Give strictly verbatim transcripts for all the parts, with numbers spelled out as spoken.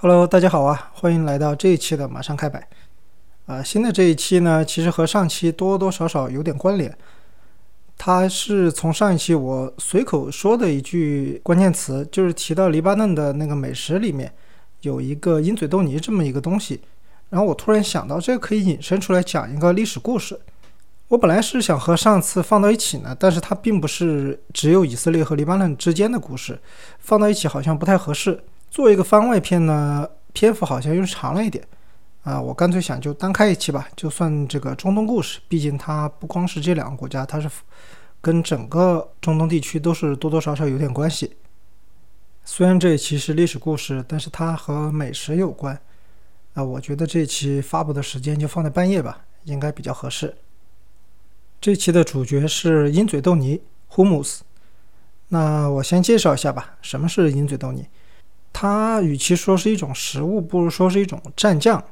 Hello， 大家好啊，欢迎来到这一期的马上开摆。啊，新的这一期呢，其实和上期多多少少有点关联。它是从上一期我随口说的一句关键词，就是提到黎巴嫩的那个美食里面有一个鹰嘴豆泥这么一个东西，然后我突然想到这个可以引申出来讲一个历史故事。我本来是想和上次放到一起呢，但是它并不是只有以色列和黎巴嫩之间的故事，放到一起好像不太合适。作为一个番外篇呢，篇幅好像又长了一点啊，我干脆想就单开一期吧，就算这个中东故事，毕竟它不光是这两个国家，它是跟整个中东地区都是多多少少有点关系。虽然这一期是历史故事，但是它和美食有关啊，我觉得这一期发布的时间就放在半夜吧，应该比较合适。这期的主角是鹰嘴豆泥 hummus。 那我先介绍一下吧，什么是鹰嘴豆泥。它与其说是一种食物，不如说是一种蘸酱，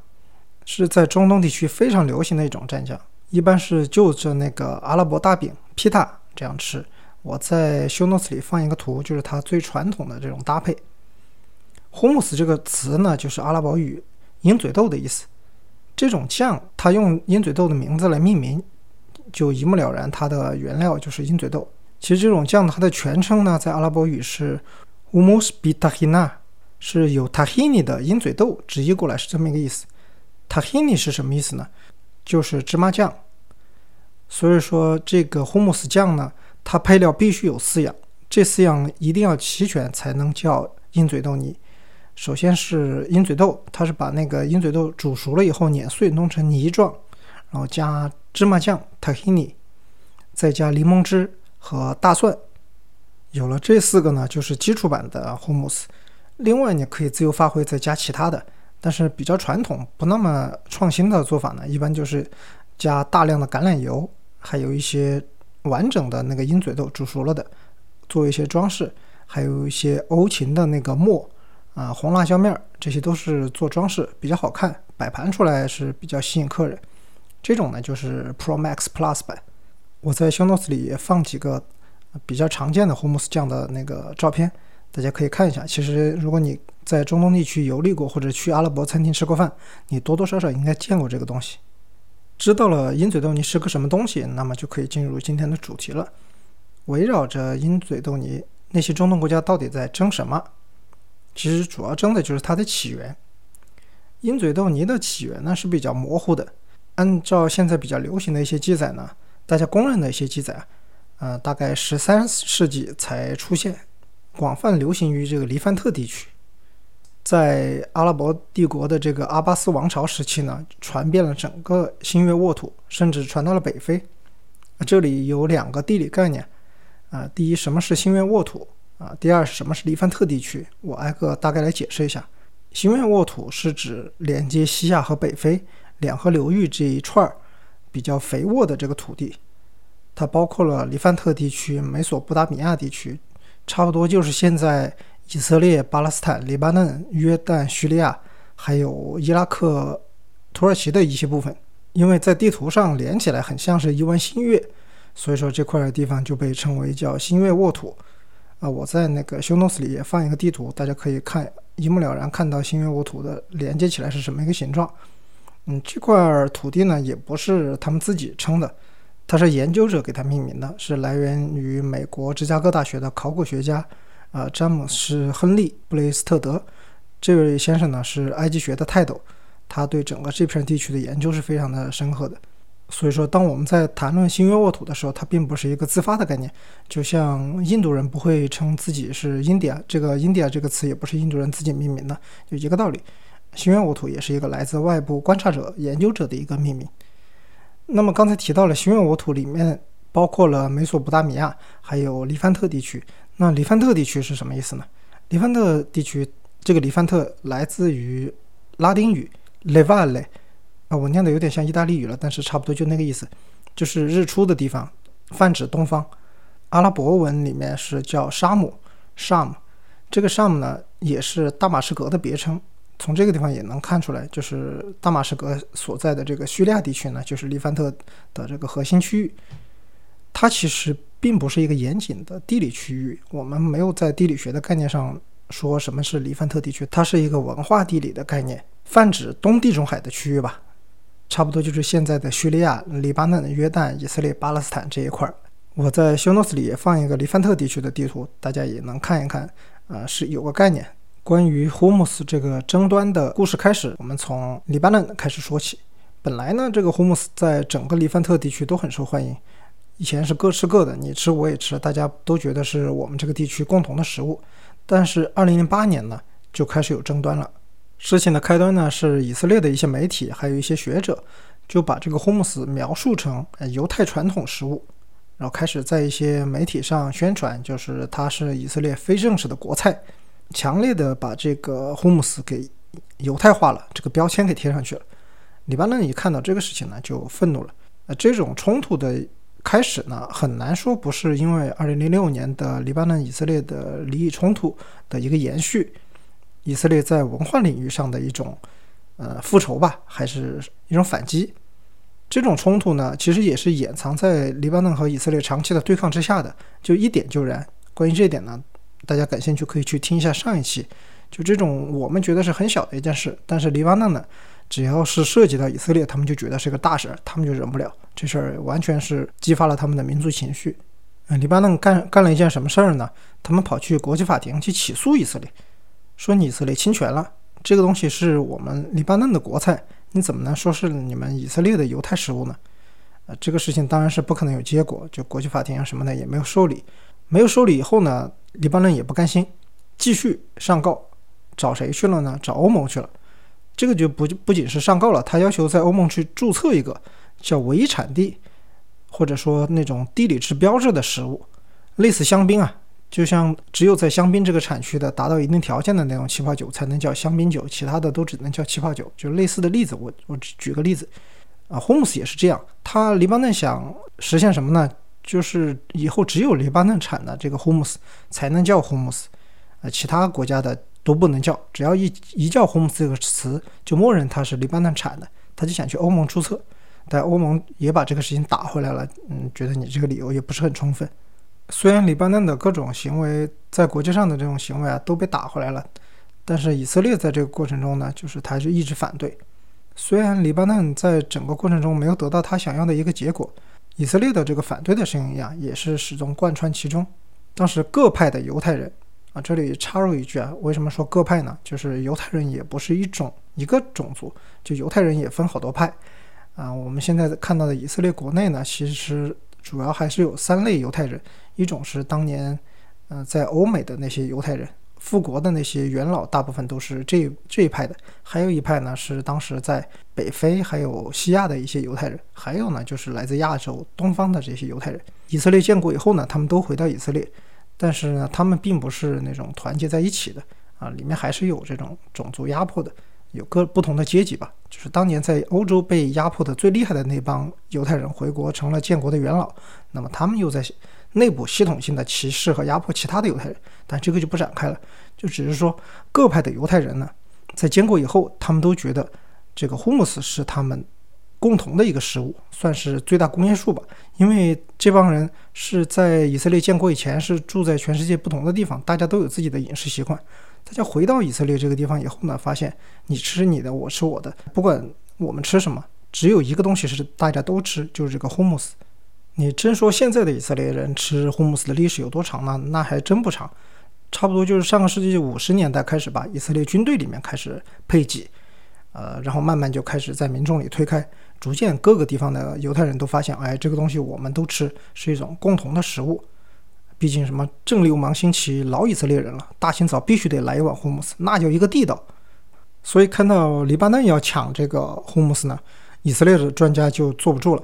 是在中东地区非常流行的一种蘸酱，一般是就着那个阿拉伯大饼 pita 这样吃。我在 show notes 里放一个图，就是它最传统的这种搭配。 hummus 这个词呢，就是阿拉伯语鹰嘴豆的意思，这种酱它用鹰嘴豆的名字来命名，就一目了然它的原料就是鹰嘴豆。其实这种酱它的全称呢，在阿拉伯语是 hummus bi tahina，是有 tahini 的鹰嘴豆，直译过来是这么一个意思。 tahini 是什么意思呢？就是芝麻酱。所以说这个 hummus 酱呢，它配料必须有四样，这四样一定要齐全才能叫鹰嘴豆泥。首先是鹰嘴豆，它是把那个鹰嘴豆煮熟了以后碾碎弄成泥状，然后加芝麻酱 tahini， 再加柠檬汁和大蒜。有了这四个呢，就是基础版的 hummus。另外你可以自由发挥再加其他的，但是比较传统不那么创新的做法呢，一般就是加大量的橄榄油，还有一些完整的那个鹰嘴豆煮熟了的做一些装饰，还有一些欧芹的那个末啊、红辣椒面，这些都是做装饰比较好看，摆盘出来是比较吸引客人。这种呢就是 Pro Max Plus 版。我在 show notes 里也放几个比较常见的 hummus 酱的那个照片，大家可以看一下。其实如果你在中东地区游历过，或者去阿拉伯餐厅吃过饭，你多多少少应该见过这个东西。知道了鹰嘴豆泥是个什么东西，那么就可以进入今天的主题了。围绕着鹰嘴豆泥，那些中东国家到底在争什么？其实主要争的就是它的起源。鹰嘴豆泥的起源呢是比较模糊的，按照现在比较流行的一些记载呢，大家公认的一些记载啊、呃、大概十三世纪才出现，广泛流行于这个黎凡特地区。在阿拉伯帝国的这个阿巴斯王朝时期呢，传遍了整个新月沃土，甚至传到了北非。这里有两个地理概念啊，第一，什么是新月沃土啊？第二，什么是黎凡特地区？我挨个大概来解释一下。新月沃土是指连接西亚和北非两河流域这一串比较肥沃的这个土地，它包括了黎凡特地区、美索不达米亚地区，差不多就是现在以色列、巴勒斯坦、黎巴嫩、约旦、叙利亚，还有伊拉克、土耳其的一些部分。因为在地图上连起来很像是一湾新月，所以说这块地方就被称为叫新月沃土啊。我在那个 show notes 里也放一个地图，大家可以看一目了然看到新月沃土的连接起来是什么一个形状。嗯，这块土地呢也不是他们自己称的，它是研究者给它命名的，是来源于美国芝加哥大学的考古学家、呃、詹姆斯·亨利·布雷斯特德。这位先生呢是埃及学的泰斗，他对整个这片地区的研究是非常的深刻的。所以说当我们在谈论新月沃土的时候，它并不是一个自发的概念，就像印度人不会称自己是 India， 这个 India 这个词也不是印度人自己命名的，就一个道理。新月沃土也是一个来自外部观察者、研究者的一个命名。那么刚才提到了新月沃土里面包括了美索不达米亚还有黎凡特地区。那黎凡特地区是什么意思呢？黎凡特地区，这个黎凡特来自于拉丁语 Levale、啊、我念的有点像意大利语了，但是差不多就那个意思，就是日出的地方，泛指东方。阿拉伯文里面是叫沙姆 Sham， 这个 Sham 呢也是大马士革的别称。从这个地方也能看出来，就是大马士革所在的这个叙利亚地区呢，就是黎凡特的这个核心区域。它其实并不是一个严谨的地理区域，我们没有在地理学的概念上说什么是黎凡特地区，它是一个文化地理的概念，泛指东地中海的区域吧，差不多就是现在的叙利亚、黎巴嫩、约旦、以色列、巴勒斯坦这一块。我在 show notes 里也放一个黎凡特地区的地图，大家也能看一看、呃、是有个概念。关于 hometz 这个争端的故事开始，我们从黎巴嫩开始说起。本来呢，这个 hometz 在整个黎凡特地区都很受欢迎，以前是各吃各的，你吃我也吃，大家都觉得是我们这个地区共同的食物。但是二零零八年呢，就开始有争端了。事情的开端呢，是以色列的一些媒体还有一些学者就把这个 hometz 描述成犹太传统食物，然后开始在一些媒体上宣传，就是它是以色列非正式的国菜，强烈的把这个 hometz 给犹太化了，这个标签给贴上去了。黎巴嫩一看到这个事情呢，就愤怒了。呃，这种冲突的开始呢，很难说不是因为二零零六年的黎巴嫩以色列的利益冲突的一个延续，以色列在文化领域上的一种呃复仇吧，还是一种反击。这种冲突呢，其实也是掩藏在黎巴嫩和以色列长期的对抗之下的，就一点就燃。关于这点呢，大家感兴趣可以去听一下上一期。就这种我们觉得是很小的一件事，但是黎巴嫩呢，只要是涉及到以色列，他们就觉得是个大事，他们就忍不了。这事儿完全是激发了他们的民族情绪。嗯，黎巴嫩 干, 干了一件什么事儿呢？他们跑去国际法庭去起诉以色列，说你以色列侵权了，这个东西是我们黎巴嫩的国菜，你怎么能说是你们以色列的犹太食物呢？呃，这个事情当然是不可能有结果，就国际法庭什么的也没有受理。没有受理以后呢，黎巴嫩也不甘心，继续上告，找谁去了呢？找欧盟去了。这个就 不, 不仅是上告了，他要求在欧盟去注册一个叫唯一产地，或者说那种地理之标志的食物，类似香槟啊，就像只有在香槟这个产区的达到一定条件的那种气泡酒才能叫香槟酒，其他的都只能叫气泡酒，就类似的例子。 我, 我举个例子啊 hometz 也是这样，他黎巴嫩想实现什么呢？就是以后只有黎巴嫩产的这个 hometz 才能叫 hometz、呃、其他国家的都不能叫，只要 一, 一叫 hometz 这个词，就默认它是黎巴嫩产的，他就想去欧盟注册，但欧盟也把这个事情打回来了，嗯，觉得你这个理由也不是很充分。虽然黎巴嫩的各种行为，在国际上的这种行为啊，都被打回来了，但是以色列在这个过程中呢，就是他就一直反对。虽然黎巴嫩在整个过程中没有得到他想要的一个结果，以色列的这个反对的声音啊，也是始终贯穿其中。当时各派的犹太人啊，这里插入一句啊，为什么说各派呢？就是犹太人也不是一种一个种族，就犹太人也分好多派啊。我们现在看到的以色列国内呢，其实主要还是有三类犹太人，一种是当年、呃、在欧美的那些犹太人，复国的那些元老大部分都是 这, 这一派的，还有一派呢是当时在北非还有西亚的一些犹太人，还有呢就是来自亚洲东方的这些犹太人。以色列建国以后呢，他们都回到以色列，但是呢，他们并不是那种团结在一起的啊，里面还是有这种种族压迫的，有各不同的阶级吧。就是当年在欧洲被压迫的最厉害的那帮犹太人回国成了建国的元老，那么他们又在内部系统性的歧视和压迫其他的犹太人，但这个就不展开了。就只是说各派的犹太人呢，在建国以后，他们都觉得这个 hometz 是他们共同的一个食物，算是最大公约数吧。因为这帮人是在以色列建国以前是住在全世界不同的地方，大家都有自己的饮食习惯，大家回到以色列这个地方以后呢，发现你吃你的我吃我的，不管我们吃什么，只有一个东西是大家都吃，就是这个 hometz。 你真说现在的以色列人吃 hometz 的历史有多长呢？那还真不长，差不多就是上个世纪五十年代开始吧，以色列军队里面开始配给，呃，然后慢慢就开始在民众里推开，逐渐各个地方的犹太人都发现，哎，这个东西我们都吃，是一种共同的食物。毕竟什么正流氓兴起，老以色列人了，大清早必须得来一碗 hometz， 那叫一个地道。所以看到黎巴嫩要抢这个 hometz 呢，以色列的专家就坐不住了，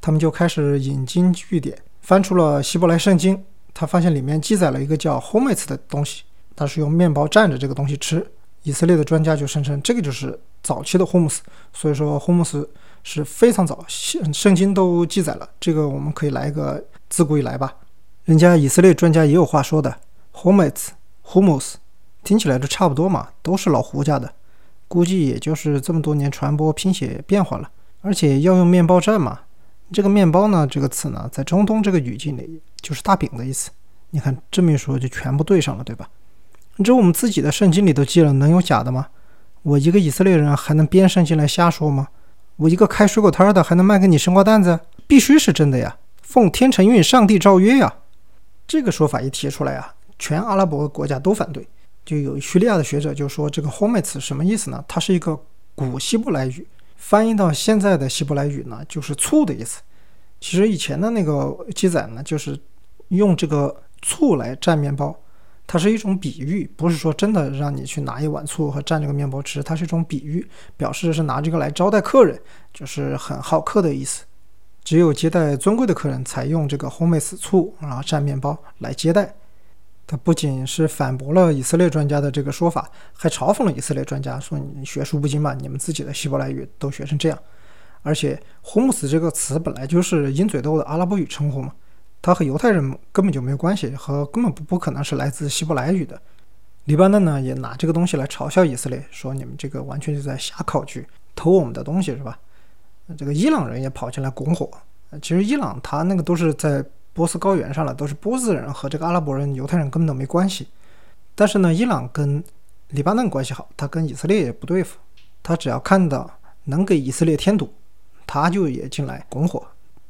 他们就开始引经据典，翻出了希伯来圣经，他发现里面记载了一个叫 hometz 的东西，它是用面包蘸着这个东西吃。以色列的专家就声称这个就是早期的 hometz， 所以说 hometz 是非常早，圣经都记载了，这个我们可以来一个自古以来吧。人家以色列专家也有话说的， hometz、hummus 听起来都差不多嘛，都是老胡家的，估计也就是这么多年传播拼写变化了。而且要用面包蘸嘛，这个面包呢这个词呢，在中东这个语境里就是大饼的意思，你看这么一说就全部对上了，对吧？你知道我们自己的圣经里都记了，能有假的吗？我一个以色列人还能编圣经来瞎说吗？我一个开水果摊的还能卖给你生瓜蛋子？必须是真的呀，奉天承运，上帝诏约呀。这个说法一提出来啊，全阿拉伯国家都反对。就有叙利亚的学者就说，这个 hometz 什么意思呢？它是一个古希伯来语，翻译到现在的希伯来语呢，就是醋的意思。其实以前的那个记载呢，就是用这个醋来蘸面包，它是一种比喻，不是说真的让你去拿一碗醋和蘸这个面包吃，它是一种比喻，表示是拿这个来招待客人，就是很好客的意思。只有接待尊贵的客人才用这个 hometz 醋然后蘸面包来接待。他不仅是反驳了以色列专家的这个说法，还嘲讽了以色列专家，说你学术不精吧，你们自己的希伯来语都学成这样。而且 hometz 这个词本来就是鹰嘴豆的阿拉伯语称呼嘛，它和犹太人根本就没有关系，和根本 不, 不可能是来自希伯来语的。黎巴嫩呢也拿这个东西来嘲笑以色列，说你们这个完全就在瞎考据，偷我们的东西是吧。这个伊朗人也跑进来拱火，其实伊朗他那个都是在波斯高原上了，都是波斯人，和这个阿拉伯人犹太人根本都没关系。但是呢，伊朗跟黎巴嫩关系好，他跟以色列也不对付，他只要看到能给以色列添堵，他就也进来拱火，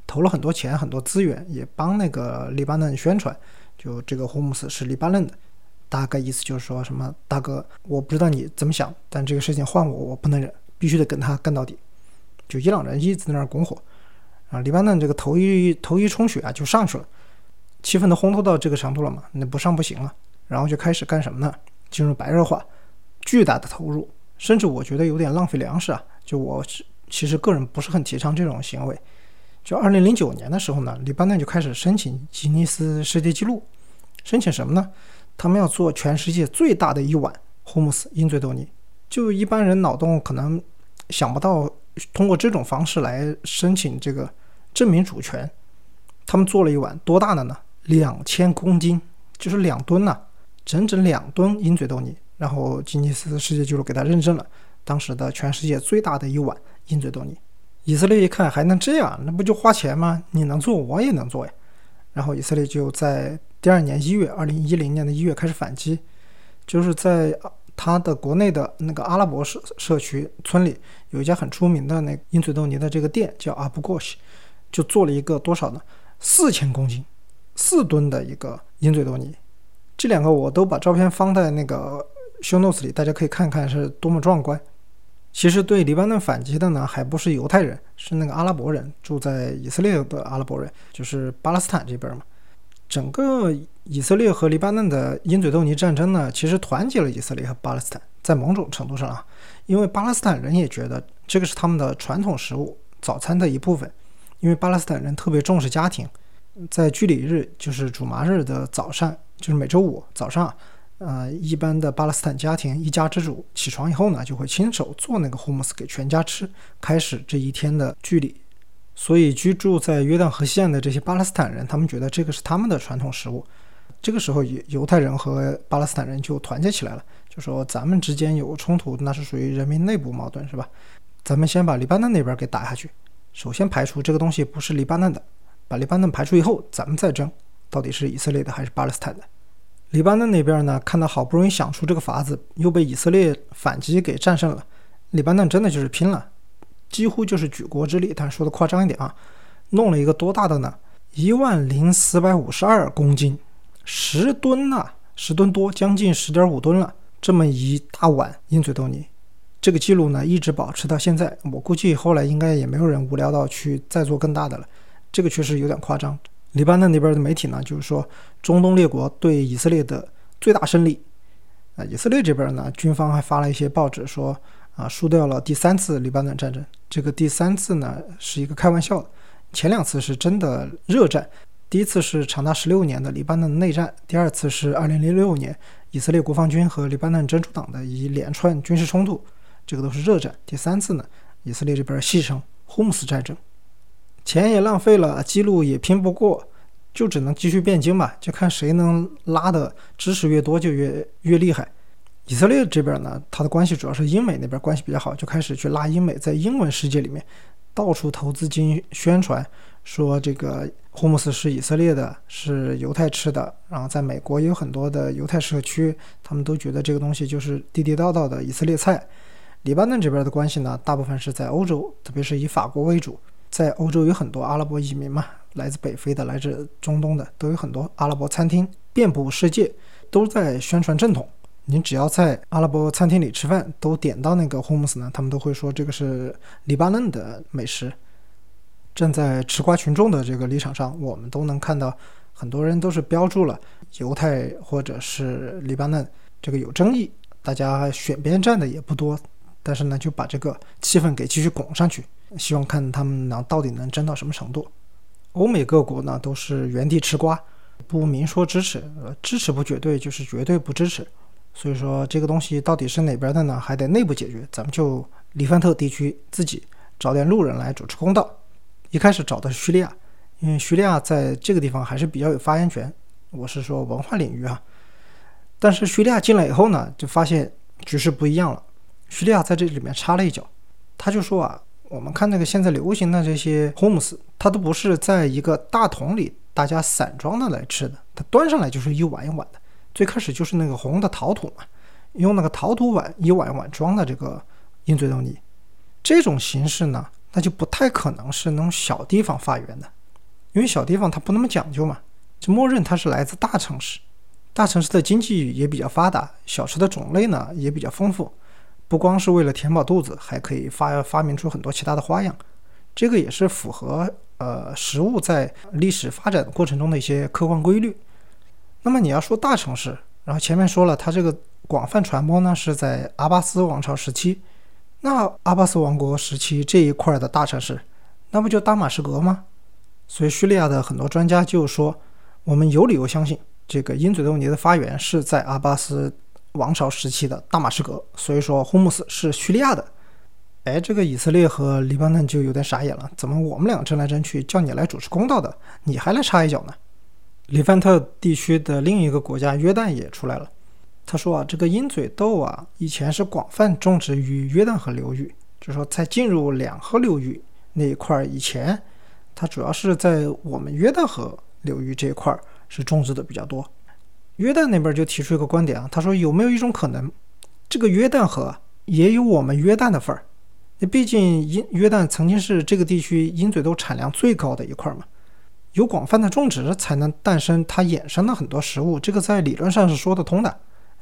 投了很多钱很多资源，也帮那个黎巴嫩宣传，就这个 hometz 是黎巴嫩的。大概意思就是说什么，大哥我不知道你怎么想，但这个事情换我我不能忍，必须得跟他干到底。就伊朗人一直在那儿拱火啊，黎巴嫩这个头一头一冲雪啊就上去了，气氛都烘托到这个程度了嘛，那不上不行了。然后就开始干什么呢？进入白热化，巨大的投入，甚至我觉得有点浪费粮食啊。就我其实个人不是很提倡这种行为。就二零零九年的时候呢，黎巴嫩就开始申请吉尼斯世界纪录，申请什么呢？他们要做全世界最大的一碗 hometz 鹰嘴豆泥。就一般人脑洞可能想不到，通过这种方式来申请这个证明主权。他们做了一碗多大的呢？两千公斤，就是两吨呐、啊，整整两吨鹰嘴豆泥。然后吉尼斯世界纪录给他认证了当时的全世界最大的一碗鹰嘴豆泥。以色列一看还能这样，那不就花钱吗？你能做我也能做呀。然后以色列就在第二年一月，二零一零年的一月开始反击，就是在他的国内的那个阿拉伯 社, 社区村里有一家很出名的那鹰嘴豆泥的这个店叫阿布果西，就做了一个多少呢？四千公斤，四吨的一个鹰嘴豆泥。这两个我都把照片放在那个 show notes 里，大家可以看看是多么壮观。其实对黎巴嫩反击的呢，还不是犹太人，是那个阿拉伯人，住在以色列的阿拉伯人，就是巴勒斯坦这边嘛。整个以色列和黎巴嫩的鹰嘴豆泥战争呢，其实团结了以色列和巴勒斯坦，在某种程度上啊，因为巴勒斯坦人也觉得这个是他们的传统食物，早餐的一部分。因为巴勒斯坦人特别重视家庭，在聚礼日，就是主麻日的早上，就是每周五早上，呃，一般的巴勒斯坦家庭一家之主起床以后呢，就会亲手做那个 hometz 给全家吃，开始这一天的聚礼。所以居住在约旦河西岸的这些巴勒斯坦人，他们觉得这个是他们的传统食物。这个时候犹太人和巴勒斯坦人就团结起来了，就说咱们之间有冲突，那是属于人民内部矛盾是吧，咱们先把黎巴嫩那边给打下去，首先排除这个东西不是黎巴嫩的，把黎巴嫩排除以后，咱们再争到底是以色列的还是巴勒斯坦的。黎巴嫩那边呢，看到好不容易想出这个法子，又被以色列反击给战胜了。黎巴嫩真的就是拼了，几乎就是举国之力，但说的夸张一点啊，弄了一个多大的呢？一万零四百五十二公斤，十吨啊，十吨多，将近十点五吨了，这么一大碗鹰嘴豆泥。这个记录呢一直保持到现在，我估计后来应该也没有人无聊到去再做更大的了，这个确实有点夸张。黎巴嫩那边的媒体呢就是说中东列国对以色列的最大胜利、啊、以色列这边呢军方还发了一些报纸说啊，输掉了第三次黎巴嫩战争。这个第三次呢是一个开玩笑的，前两次是真的热战，第一次是长达十六年的黎巴嫩内战，第二次是二零零六年以色列国防军和黎巴嫩真主党的一连串军事冲突，这个都是热战。第三次呢，以色列这边戏称 hometz 战争，钱也浪费了，记录也拼不过，就只能继续辩经吧，就看谁能拉的知识越多就越越厉害。以色列这边呢，他的关系主要是英美那边关系比较好，就开始去拉英美，在英文世界里面到处投资金宣传，说这个 hometz 是以色列的，是犹太吃的，然后在美国也有很多的犹太社区，他们都觉得这个东西就是地地道道的以色列菜。黎巴嫩这边的关系呢，大部分是在欧洲，特别是以法国为主。在欧洲有很多阿拉伯移民嘛，来自北非的，来自中东的，都有很多阿拉伯餐厅，遍布世界，都在宣传正统。你只要在阿拉伯餐厅里吃饭，都点到那个 hometz 呢，他们都会说这个是黎巴嫩的美食。站在吃瓜群众的这个立场上，我们都能看到很多人都是标注了犹太或者是黎巴嫩，这个有争议，大家选边站的也不多，但是呢就把这个气氛给继续拱上去，希望看他们能到底能争到什么程度。欧美各国呢都是原地吃瓜，不明说支持，呃、支持不绝对就是绝对不支持。所以说这个东西到底是哪边的呢，还得内部解决，咱们就黎凡特地区自己找点路人来主持公道。一开始找的是叙利亚，因为叙利亚在这个地方还是比较有发言权，我是说文化领域啊。但是叙利亚进来以后呢，就发现局势不一样了。叙利亚在这里面插了一脚，他就说啊，我们看那个现在流行的这些 hometz， 它都不是在一个大桶里大家散装的来吃的，它端上来就是一碗一碗的。最开始就是那个红的陶土嘛，用那个陶土碗一碗一碗装的这个鹰嘴豆泥，这种形式呢，那就不太可能是那种小地方发源的，因为小地方它不那么讲究嘛，就默认它是来自大城市，大城市的经济也比较发达，小吃的种类呢也比较丰富，不光是为了填饱肚子，还可以 发, 发明出很多其他的花样。这个也是符合呃食物在历史发展过程中的一些客观规律。那么你要说大城市，然后前面说了它这个广泛传播呢是在阿巴斯王朝时期，那阿巴斯王国时期这一块的大城市，那不就大马士革吗？所以叙利亚的很多专家就说，我们有理由相信这个鹰嘴豆泥的发源是在阿巴斯王朝时期的大马士革，所以说 hometz 是叙利亚的。哎，这个以色列和黎巴嫩就有点傻眼了，怎么我们俩争来争去，叫你来主持公道的，你还来插一脚呢？黎凡特地区的另一个国家约旦也出来了，他说啊，这个鹰嘴豆啊，以前是广泛种植于约旦河流域，就是说在进入两河流域那一块以前，它主要是在我们约旦河流域这一块是种植的比较多。约旦那边就提出一个观点啊，他说有没有一种可能，这个约旦河也有我们约旦的份儿？毕竟约旦曾经是这个地区鹰嘴豆产量最高的一块嘛。有广泛的种植才能诞生它衍生的很多食物，这个在理论上是说得通的。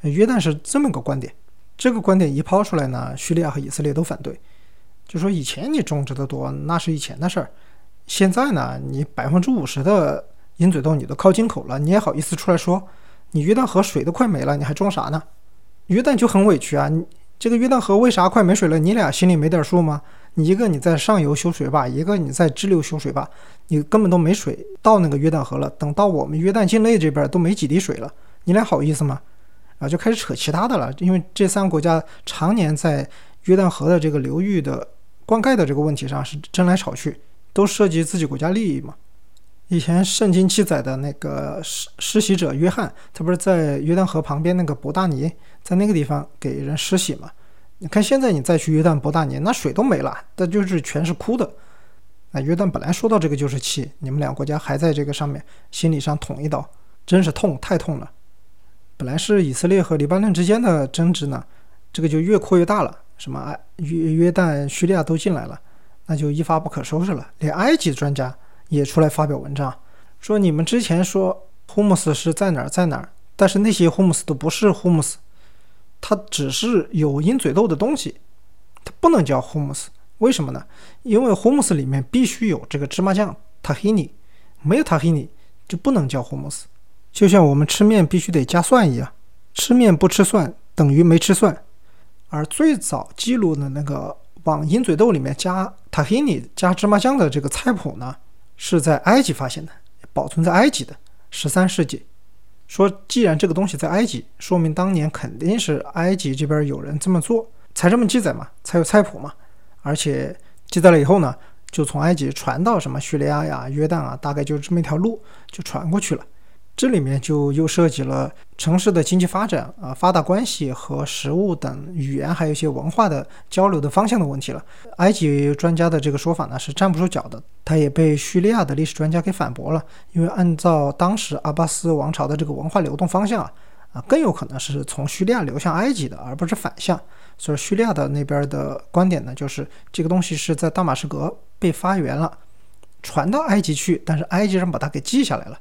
约旦是这么一个观点，这个观点一抛出来呢，叙利亚和以色列都反对，就说以前你种植的多那是以前的事儿，现在呢你 百分之五十 的鹰嘴豆你都靠进口了，你也好意思出来说你约旦河水都快没了，你还种啥呢？约旦就很委屈啊，你这个约旦河为啥快没水了，你俩心里没点数吗？你一个你在上游修水坝，一个你在支流修水坝，你根本都没水到那个约旦河了，等到我们约旦境内这边都没几滴水了，你俩好意思吗？啊，就开始扯其他的了。因为这三个国家常年在约旦河的这个流域的灌溉的这个问题上是争来吵去，都涉及自己国家利益嘛。以前圣经记载的那个施洗者约翰，他不是在约旦河旁边那个伯大尼，在那个地方给人施洗嘛。你看现在你再去约旦伯大尼，那水都没了，但就是全是枯的。那约旦本来说到这个就是气，你们两个国家还在这个上面心理上捅一刀，真是痛，太痛了。本来是以色列和黎巴嫩之间的争执呢，这个就越扩越大了，什么约旦叙利亚都进来了，那就一发不可收拾了。连埃及专家也出来发表文章，说你们之前说 hometz 是在哪儿在哪儿，但是那些 hometz 都不是 hometz，它只是有鹰嘴豆的东西，它不能叫 hometz。 为什么呢？因为 hometz 里面必须有这个芝麻酱 tahini， 没有 tahini 就不能叫 hometz。 就像我们吃面必须得加蒜一样，吃面不吃蒜等于没吃蒜。而最早记录的那个往鹰嘴豆里面加 tahini 加芝麻酱的这个菜谱呢，是在埃及发现的，保存在埃及的十三世纪。说既然这个东西在埃及，说明当年肯定是埃及这边有人这么做，才这么记载嘛，才有菜谱嘛。而且记载了以后呢，就从埃及传到什么叙利亚呀、约旦啊，大概就这么一条路就传过去了。这里面就又涉及了城市的经济发展啊、发达关系和食物等语言还有一些文化的交流的方向的问题了。埃及专家的这个说法呢是站不住脚的，他也被叙利亚的历史专家给反驳了，因为按照当时阿巴斯王朝的这个文化流动方向啊，啊更有可能是从叙利亚流向埃及的，而不是反向。所以叙利亚的那边的观点呢，就是这个东西是在大马士革被发源了，传到埃及去，但是埃及人把它给记下来了。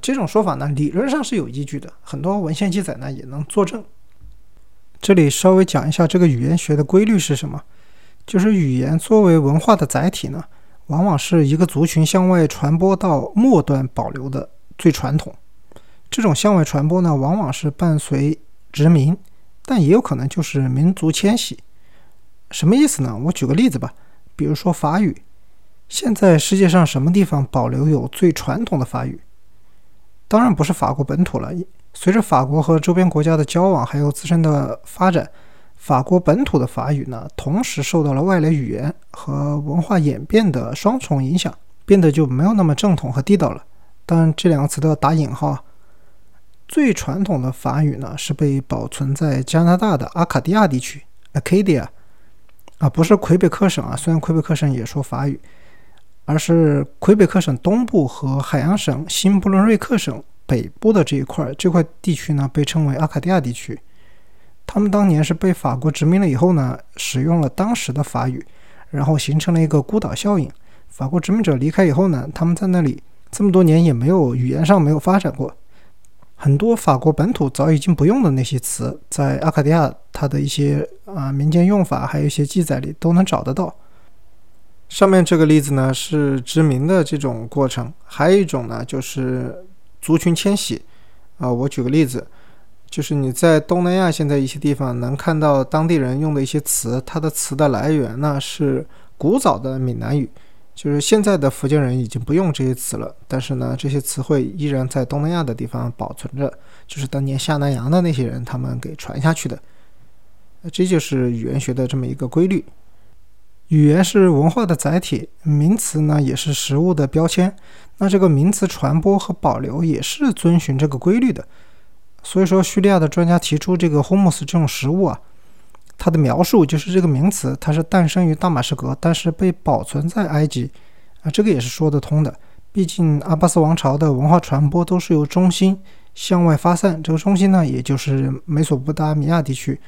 这种说法呢理论上是有依据的，很多文献记载呢也能作证。这里稍微讲一下这个语言学的规律是什么，就是语言作为文化的载体呢，往往是一个族群向外传播到末端保留的最传统。这种向外传播呢往往是伴随殖民，但也有可能就是民族迁徙。什么意思呢？我举个例子吧，比如说法语，现在世界上什么地方保留有最传统的法语？当然不是法国本土了，随着法国和周边国家的交往还有自身的发展，法国本土的法语呢，同时受到了外来语言和文化演变的双重影响，变得就没有那么正统和地道了。当然这两个词都要打引号啊。最传统的法语呢，是被保存在加拿大的阿卡迪亚地区 Acadia 啊，不是魁北克省啊，虽然魁北克省也说法语，而是魁北克省东部和海洋省新布伦瑞克省北部的这一块这块地区呢，被称为阿卡迪亚地区。他们当年是被法国殖民了以后呢，使用了当时的法语，然后形成了一个孤岛效应。法国殖民者离开以后呢，他们在那里这么多年也没有语言上没有发展过，很多法国本土早已经不用的那些词，在阿卡迪亚它的一些、呃、民间用法还有一些记载里都能找得到。上面这个例子呢是殖民的这种过程，还有一种呢就是族群迁徙啊、呃，我举个例子，就是你在东南亚现在一些地方能看到当地人用的一些词，它的词的来源呢是古早的闽南语，就是现在的福建人已经不用这些词了，但是呢这些词汇依然在东南亚的地方保存着，就是当年下南洋的那些人他们给传下去的。这就是语言学的这么一个规律。语言是文化的载体，名词呢也是食物的标签，那这个名词传播和保留也是遵循这个规律的。所以说叙利亚的专家提出这个 hometz 这种食物啊，它的描述就是这个名词它是诞生于大马士革，但是被保存在埃及啊，这个也是说得通的。毕竟阿巴斯王朝的文化传播都是由中心向外发散，这个中心呢也就是美索不达米亚地区，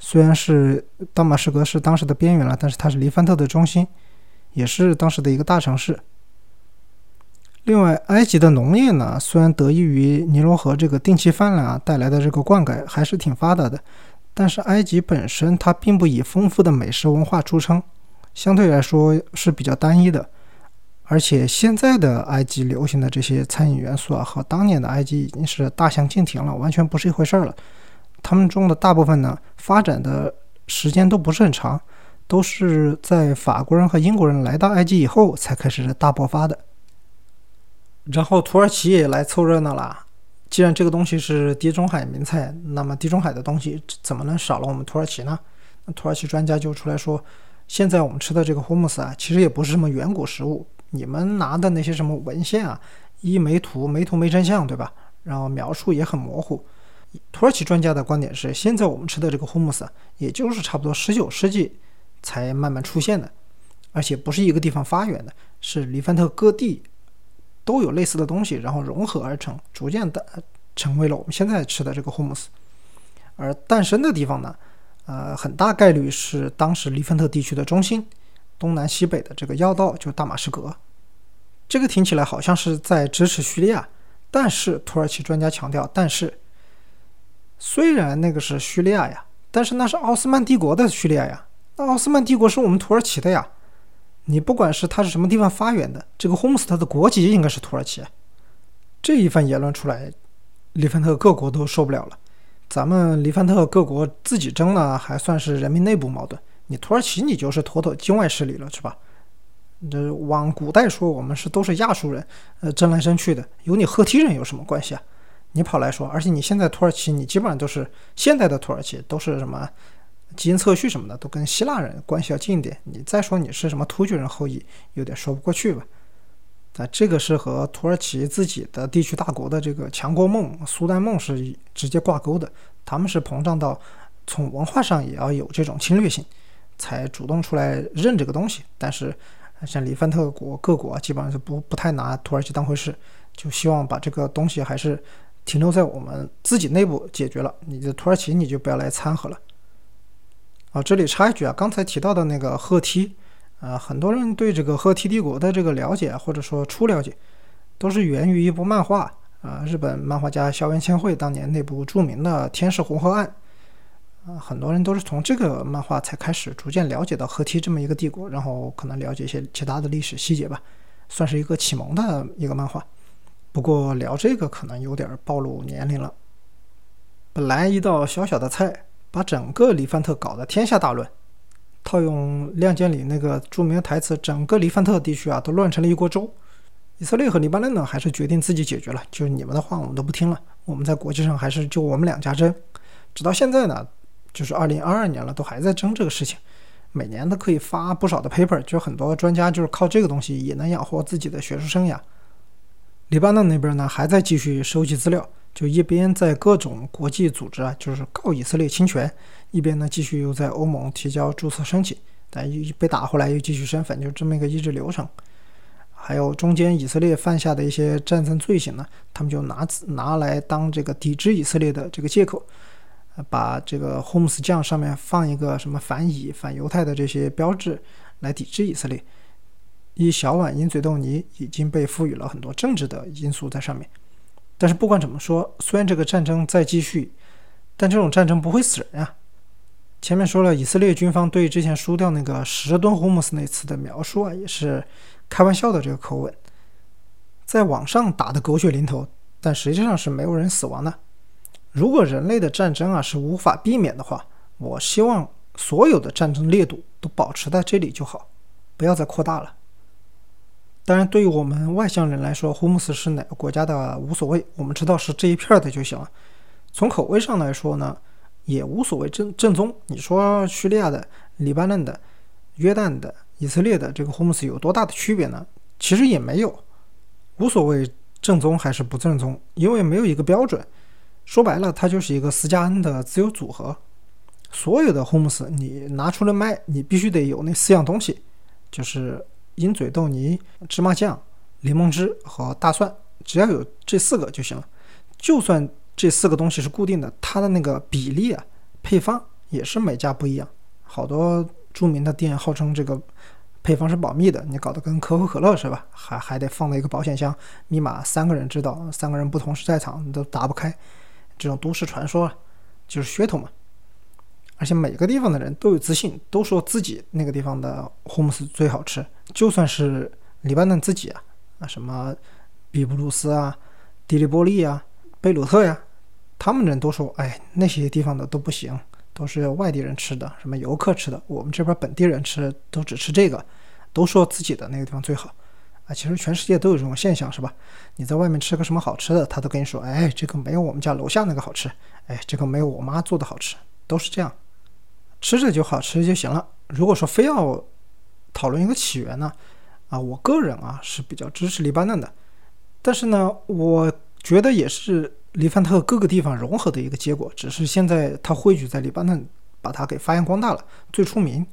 虽然是大马士革是当时的边缘了，但是它是黎凡特的中心，也是当时的一个大城市。另外埃及的农业呢，虽然得益于尼罗河这个定期泛滥啊带来的这个灌溉还是挺发达的，但是埃及本身它并不以丰富的美食文化著称，相对来说是比较单一的。而且现在的埃及流行的这些餐饮元素啊，和当年的埃及已经是大相径庭了，完全不是一回事了。他们中的大部分呢发展的时间都不是很长，都是在法国人和英国人来到埃及以后才开始大爆发的。然后土耳其也来凑热闹了，既然这个东西是地中海名菜，那么地中海的东西怎么能少了我们土耳其呢？那土耳其专家就出来说，现在我们吃的这个 hometz 啊，其实也不是什么远古食物，你们拿的那些什么文献啊，一没图没图没真相，对吧？然后描述也很模糊。土耳其专家的观点是，现在我们吃的这个 hometz 也就是差不多十九世纪才慢慢出现的，而且不是一个地方发源的，是黎凡特各地都有类似的东西，然后融合而成，逐渐的成为了我们现在吃的这个 hometz。 而诞生的地方呢、呃、很大概率是当时黎凡特地区的中心，东南西北的这个要道就是大马士革。这个听起来好像是在支持叙利亚，但是土耳其专家强调，但是虽然那个是叙利亚呀，但是那是奥斯曼帝国的叙利亚呀，那奥斯曼帝国是我们土耳其的呀，你不管是它是什么地方发源的，这个 hometz 它的国籍应该是土耳其。这一番言论出来，黎凡特各国都受不了了，咱们黎凡特各国自己争呢还算是人民内部矛盾，你土耳其你就是妥妥境外势力了，是吧？这往古代说我们是都是亚述人、呃、争来争去的，有你赫梯人有什么关系啊？你跑来说，而且你现在土耳其，你基本上都是现代的土耳其，都是什么基因测序什么的，都跟希腊人关系要近一点。你再说你是什么突厥人后裔，有点说不过去吧。那这个是和土耳其自己的地区大国的这个强国梦、苏丹梦是直接挂钩的，他们是膨胀到从文化上也要有这种侵略性，才主动出来认这个东西。但是像黎凡特国各国基本上就不不太拿土耳其当回事，就希望把这个东西还是停留在我们自己内部解决了，你的土耳其你就不要来掺和了。啊，这里插一句啊，刚才提到的那个赫梯。呃，很多人对这个赫梯帝国的这个了解或者说初了解都是源于一部漫画，呃，日本漫画家萧原千惠当年那部著名的《天使红河岸》，呃，很多人都是从这个漫画才开始逐渐了解到赫梯这么一个帝国，然后可能了解一些其他的历史细节吧，算是一个启蒙的一个漫画。不过聊这个可能有点暴露年龄了，本来一道小小的菜把整个黎凡特搞得天下大乱，套用《亮剑》里那个著名的台词，整个黎凡特地区啊都乱成了一锅粥。以色列和黎巴嫩呢还是决定自己解决了，就是你们的话我们都不听了，我们在国际上还是就我们两家争。直到现在呢，就是二零二二年了，都还在争这个事情，每年都可以发不少的 paper， 就很多专家就是靠这个东西也能养活自己的学术生涯。黎巴嫩那边呢还在继续收集资料，就一边在各种国际组织啊，就是告以色列侵权，一边呢继续又在欧盟提交注册申请，但又被打回来又继续身份，就这么一个一直流程。还有中间以色列犯下的一些战争罪行呢，他们就 拿, 拿来当这个抵制以色列的这个借口，把这个 hometz 酱上面放一个什么反以反犹太的这些标志来抵制以色列。一小碗鹰嘴豆泥已经被赋予了很多政治的因素在上面。但是不管怎么说，虽然这个战争在继续，但这种战争不会死人啊。前面说了，以色列军方对之前输掉那个十吨 hometz 那次的描述啊，也是开玩笑的这个口吻，在网上打的狗血淋头，但实际上是没有人死亡的。如果人类的战争啊是无法避免的话，我希望所有的战争烈度都保持在这里就好，不要再扩大了。当然对于我们外乡人来说，hometz是哪个国家的无所谓，我们知道是这一片的就行了。从口味上来说呢也无所谓正正宗，你说叙利亚的、黎巴嫩的、约旦的、以色列的这个hometz有多大的区别呢？其实也没有，无所谓正宗还是不正宗，因为没有一个标准，说白了它就是一个斯加恩的自由组合。所有的hometz你拿出来卖，你必须得有那四样东西，就是鹰嘴豆泥、芝麻酱、柠檬汁和大蒜，只要有这四个就行了。就算这四个东西是固定的，它的那个比例啊、配方也是每家不一样。好多著名的店号称这个配方是保密的，你搞得跟可口可乐是吧？还还得放到一个保险箱，密码三个人知道，三个人不同时在场，你都打不开。这种都市传说就是噱头嘛。而且每个地方的人都有自信，都说自己那个地方的 hometz 最好吃，就算是黎巴嫩自己啊，什么比布鲁斯啊、迪利波利啊、贝鲁特呀、啊，他们人都说，哎，那些地方的都不行，都是外地人吃的，什么游客吃的，我们这边本地人吃都只吃这个，都说自己的那个地方最好啊。其实全世界都有这种现象是吧？你在外面吃个什么好吃的，他都跟你说，哎，这个没有我们家楼下那个好吃，哎，这个没有我妈做的好吃，都是这样。吃着就好吃就行了。如果说非要讨论一个起源呢，啊，我个人啊是比较支持黎巴嫩的，但是呢，我觉得也是黎凡特各个地方融合的一个结果，只是现在它汇聚在黎巴嫩，把它给发扬光大了，最出名。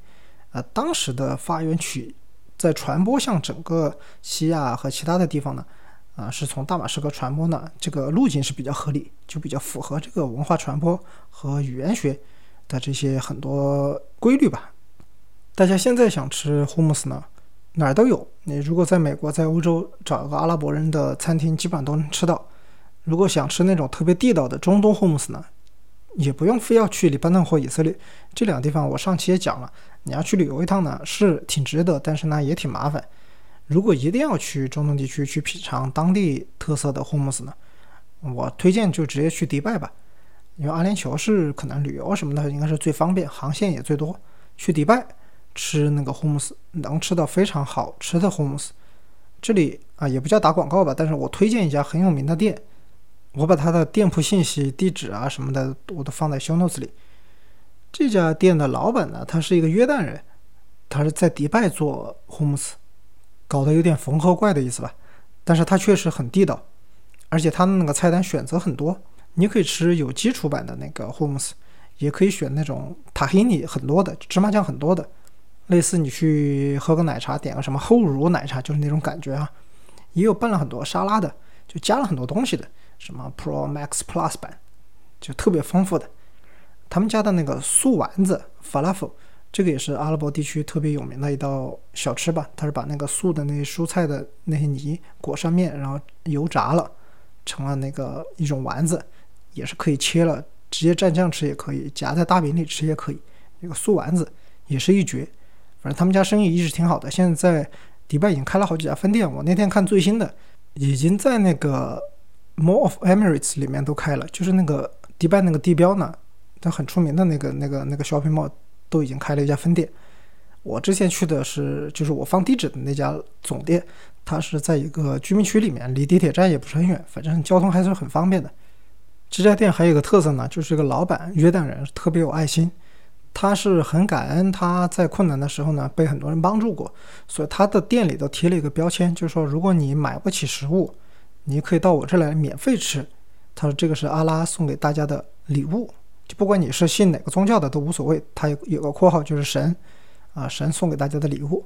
呃，当时的发源曲在传播向整个西亚和其他的地方呢，啊，是从大马士革传播呢，这个路径是比较合理，就比较符合这个文化传播和语言学的这些很多规律吧。大家现在想吃 hometz 呢，哪儿都有，你如果在美国、在欧洲找一个阿拉伯人的餐厅基本上都能吃到。如果想吃那种特别地道的中东 hometz 呢，也不用非要去黎巴嫩或以色列，这两个地方我上期也讲了，你要去旅游一趟呢是挺值得，但是呢也挺麻烦。如果一定要去中东地区去品尝当地特色的 hometz 呢，我推荐就直接去迪拜吧，因为阿联酋是可能旅游什么的应该是最方便，航线也最多，去迪拜吃那个 hometz 能吃到非常好吃的 hometz。 这里啊也不叫打广告吧，但是我推荐一家很有名的店，我把它的店铺信息、地址啊什么的我都放在 show notes 里。这家店的老板呢，他是一个约旦人，他是在迪拜做 hometz， 搞得有点缝合怪的意思吧，但是它确实很地道，而且它的那个菜单选择很多，你可以吃有基础版的那个 hometz， 也可以选那种 tahini 很多的芝麻酱很多的，类似你去喝个奶茶点个什么厚乳奶茶就是那种感觉啊，也有拌了很多沙拉的，就加了很多东西的，什么 Pro Max Plus 版就特别丰富的。他们家的那个素丸子 Falafel， 这个也是阿拉伯地区特别有名的一道小吃吧，它是把那个素的那些蔬菜的那些泥裹上面，然后油炸了成了那个一种丸子，也是可以切了直接蘸酱吃也可以，夹在大饼里吃也可以，那个素丸子也是一绝。反正他们家生意一直挺好的，现在在迪拜已经开了好几家分店，我那天看最新的已经在那个 Mall of Emirates 里面都开了，就是那个迪拜那个地标呢，它很出名的那个那个那个 shopping mall 都已经开了一家分店。我之前去的是就是我放地址的那家总店，它是在一个居民区里面，离地铁站也不是很远，反正交通还是很方便的。这家店还有一个特色呢，就是这个老板约旦人特别有爱心，他是很感恩他在困难的时候呢被很多人帮助过，所以他的店里都贴了一个标签，就是说如果你买不起食物你可以到我这来免费吃，他说这个是阿拉送给大家的礼物，就不管你是信哪个宗教的都无所谓，他有个括号就是神啊，神送给大家的礼物。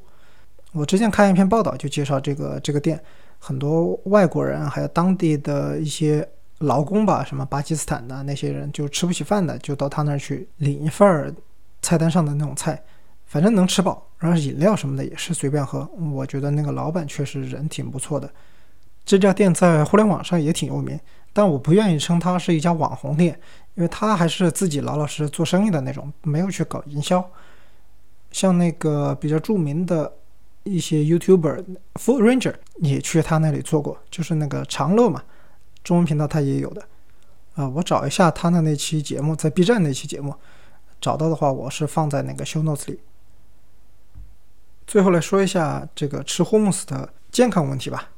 我之前看一篇报道就介绍这个这个店，很多外国人还有当地的一些劳工吧，什么巴基斯坦的那些人就吃不起饭的，就到他那儿去领一份菜单上的那种菜，反正能吃饱，然后饮料什么的也是随便喝。我觉得那个老板确实人挺不错的，这家店在互联网上也挺有名，但我不愿意称它是一家网红店，因为它还是自己老老实实做生意的那种，没有去搞营销。像那个比较著名的一些 YouTuber Food Ranger 也去他那里做过，就是那个长乐嘛，中文频道它也有的、呃、我找一下它的那期节目，在 B 站那期节目找到的话我是放在那个 show notes 里。最后来说一下这个吃 hummus 的健康问题吧。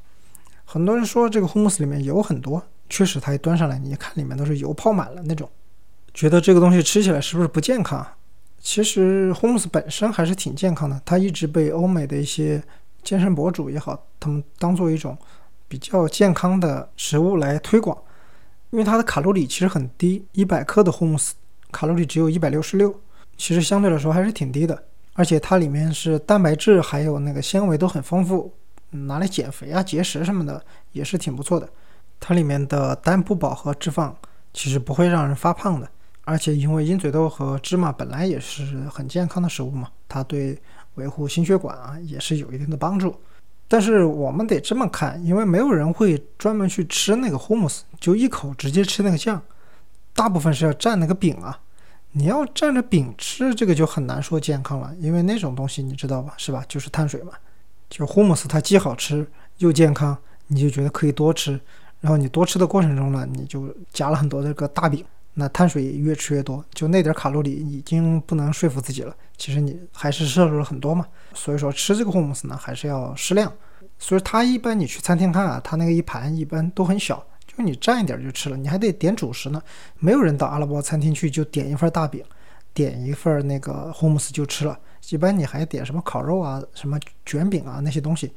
很多人说这个 hummus 里面油很多，确实它一端上来你一看里面都是油泡满了那种，觉得这个东西吃起来是不是不健康、啊、其实 hummus 本身还是挺健康的，它一直被欧美的一些健身博主也好他们当做一种比较健康的食物来推广，因为它的卡路里其实很低，一百克的 hummus 卡路里只有一百六十六，其实相对来说还是挺低的，而且它里面是蛋白质还有那个纤维都很丰富，拿来减肥啊节食什么的也是挺不错的。它里面的单不饱和脂肪其实不会让人发胖的，而且因为鹰嘴豆和芝麻本来也是很健康的食物嘛，它对维护心血管啊也是有一定的帮助。但是我们得这么看，因为没有人会专门去吃那个 hummus 就一口直接吃那个酱，大部分是要蘸那个饼啊，你要蘸着饼吃这个就很难说健康了，因为那种东西你知道吧，是吧，就是碳水嘛。就 hummus 它既好吃又健康，你就觉得可以多吃，然后你多吃的过程中呢你就加了很多这个大饼，那碳水也越吃越多，就那点卡路里已经不能说服自己了，其实你还是摄入了很多嘛。所以说吃这个 hummus 呢还是要适量，所以它一般你去餐厅看啊，它那个一盘一般都很小，就你蘸一点就吃了，你还得点主食呢，没有人到阿拉伯餐厅去就点一份大饼点一份那个 hummus 就吃了，一般你还点什么烤肉啊什么卷饼啊那些东西，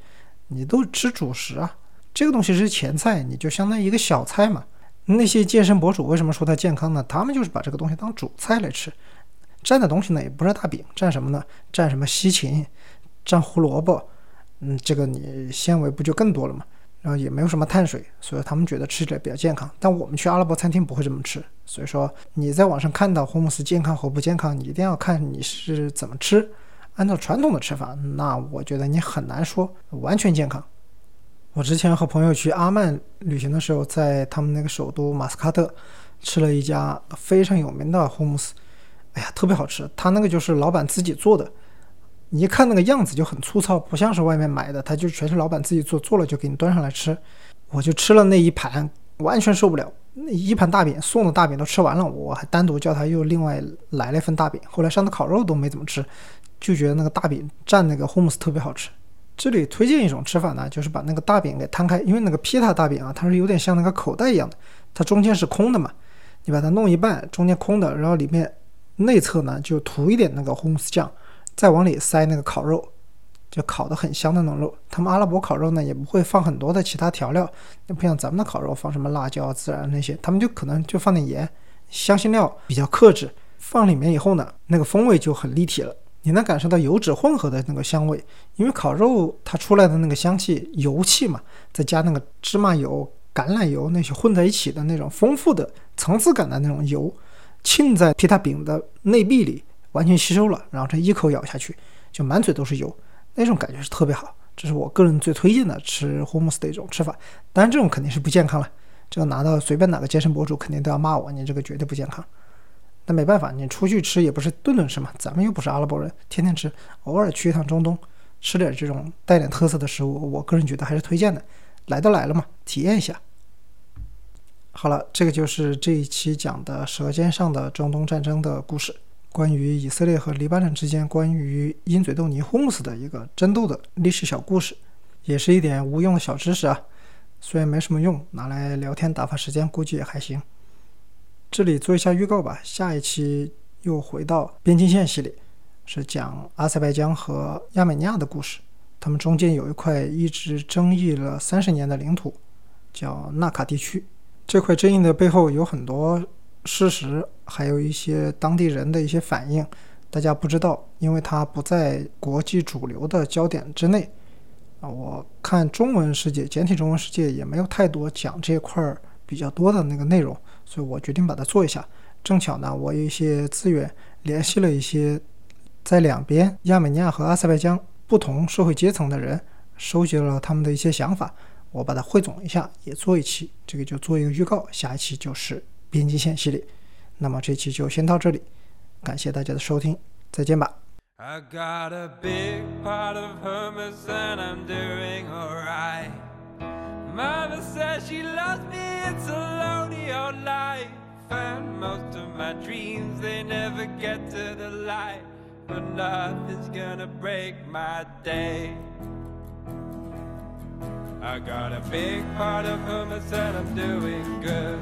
你都吃主食啊，这个东西是前菜，你就相当于一个小菜嘛。那些健身博主为什么说它健康呢？他们就是把这个东西当主菜来吃，蘸的东西呢也不是大饼，蘸什么呢？蘸什么西芹，蘸胡萝卜，嗯，这个你纤维不就更多了嘛？然后也没有什么碳水，所以他们觉得吃起来比较健康。但我们去阿拉伯餐厅不会这么吃，所以说你在网上看到 hummus 健康和不健康，你一定要看你是怎么吃。按照传统的吃法，那我觉得你很难说完全健康。我之前和朋友去阿曼旅行的时候，在他们那个首都马斯卡特吃了一家非常有名的 hummus， 哎呀特别好吃，他那个就是老板自己做的，你一看那个样子就很粗糙，不像是外面买的，他就全是老板自己做，做了就给你端上来吃。我就吃了那一盘完全受不了，那一盘大饼送的大饼都吃完了，我还单独叫他又另外来了一份大饼，后来上的烤肉都没怎么吃，就觉得那个大饼蘸那个 hummus 特别好吃。这里推荐一种吃法呢，就是把那个大饼给摊开，因为那个 pita 大饼啊，它是有点像那个口袋一样的，它中间是空的嘛，你把它弄一半，中间空的，然后里面内侧呢就涂一点那个 hummus 酱，再往里塞那个烤肉，就烤得很香的那种肉。他们阿拉伯烤肉呢也不会放很多的其他调料，不像咱们的烤肉放什么辣椒孜然那些，他们就可能就放点盐香辛料，比较克制，放里面以后呢那个风味就很立体了，你能感受到油脂混合的那个香味。因为烤肉它出来的那个香气油气嘛，再加那个芝麻油橄榄油那些混在一起的那种丰富的层次感的那种油浸在pita饼的内壁里完全吸收了，然后这一口咬下去就满嘴都是油，那种感觉是特别好。这是我个人最推荐的吃 hometz 的一种吃法，当然这种肯定是不健康了，这个拿到随便哪个健身博主肯定都要骂我，你这个绝对不健康。那没办法，你出去吃也不是顿顿吃嘛，咱们又不是阿拉伯人天天吃，偶尔去一趟中东吃点这种带点特色的食物，我个人觉得还是推荐的，来都来了嘛，体验一下。好了，这个就是这一期讲的舌尖上的中东战争的故事，关于以色列和黎巴嫩之间关于鹰嘴豆泥 hometz 的一个争斗的历史小故事，也是一点无用的小知识啊，虽然没什么用，拿来聊天打发时间估计也还行。这里做一下预告吧，下一期又回到边境线系列，是讲阿塞拜疆和亚美尼亚的故事，他们中间有一块一直争议了三十年的领土叫纳卡地区，这块争议的背后有很多事实，还有一些当地人的一些反应，大家不知道，因为它不在国际主流的焦点之内。我看中文世界简体中文世界也没有太多讲这块比较多的那个内容，所以我决定把它做一下。正巧呢，我有一些资源联系了一些在两边亚美尼亚和阿塞拜疆不同社会阶层的人，收集了他们的一些想法，我把它汇总一下也做一期，这个就做一个预告，下一期就是边境线系列。那么这期就先到这里，感谢大家的收听，再见吧。I got a big pot of hummus and I'm doing alright. Mama says she loves me, it's a lonely old life. And most of my dreams, they never get to the light. But nothing's gonna break my day. I got a big pot of hummus and I'm doing good.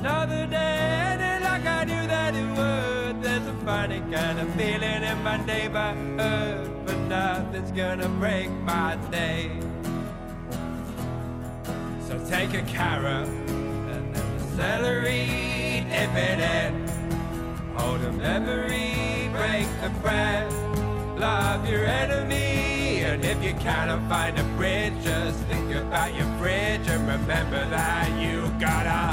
Another day ended like I knew that it would. There's a funny kind of feeling in my neighborhood, but nothing's gonna break my day. So take a carrot and then the celery, dip it in, hold a memory, break the bread, love your enemy, and if you cannot find a bridge, just think about your bridge and remember that you gotta.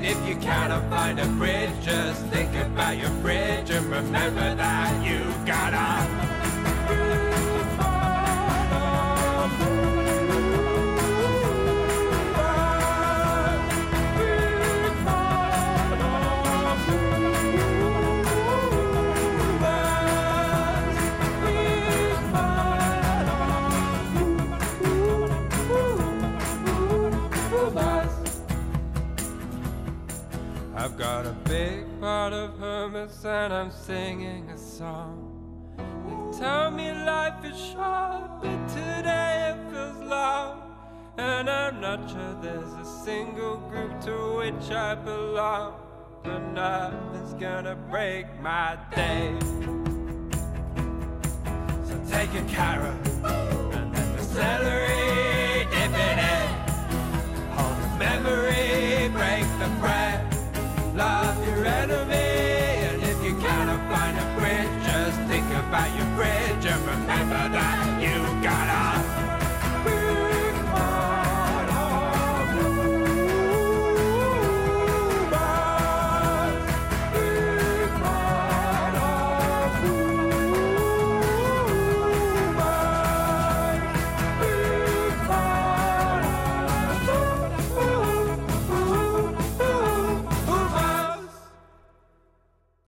If you cannot find a bridge, just think about your bridge and remember that you gotta. I've got a big pot of hummus and I'm singing a song. They tell me life is short, but today it feels long. And I'm not sure there's a single group to which I belong, but nothing's gonna break my day. So take a carrot